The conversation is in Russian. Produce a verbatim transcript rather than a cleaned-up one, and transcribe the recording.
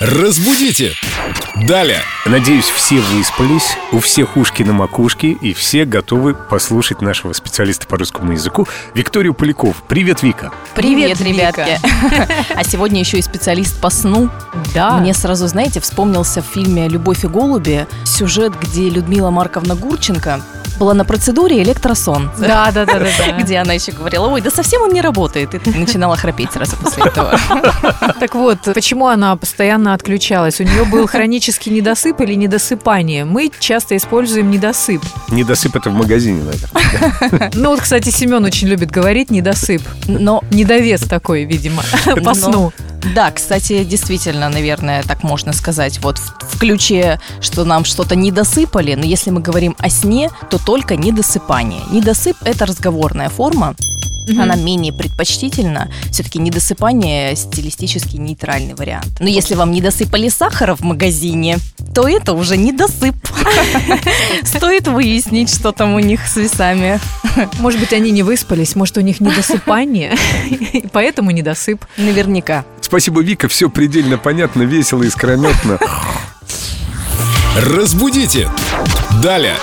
Разбудите! Далее! Надеюсь, все выспались, у всех ушки на макушке, и все готовы послушать нашего специалиста по русскому языку Викторию Поляков. Привет, Вика! Привет, Привет ребятки! А сегодня еще и специалист по сну. Да. Мне сразу, знаете, вспомнился в фильме «Любовь и голуби» сюжет, где Людмила Марковна Гурченко была на процедуре электросон. Да, да, да, да. Где она еще говорила: ой, да совсем он не работает. И начинала храпеть сразу после этого. Так вот, почему она постоянно отключалась? У нее был хронический недосып или недосыпание. Мы часто используем недосып. Недосып — это в магазине, наверное. Ну вот, кстати, Семен очень любит говорить недосып. Но недовес такой, видимо, по сну. Да, кстати, действительно, наверное, так можно сказать. Вот в ключе, что нам что-то недосыпали. Но если мы говорим о сне, то только недосыпание. Недосып – это разговорная форма. Mm-hmm. Она менее предпочтительна. Все-таки недосыпание – стилистически нейтральный вариант. Но если вам недосыпали сахара в магазине, то это уже недосып. Стоит выяснить, что там у них с весами. Может быть, они не выспались, может, у них недосыпание, и поэтому недосып. Наверняка. Спасибо, Вика, все предельно понятно, весело и искрометно. Разбудите! Далее!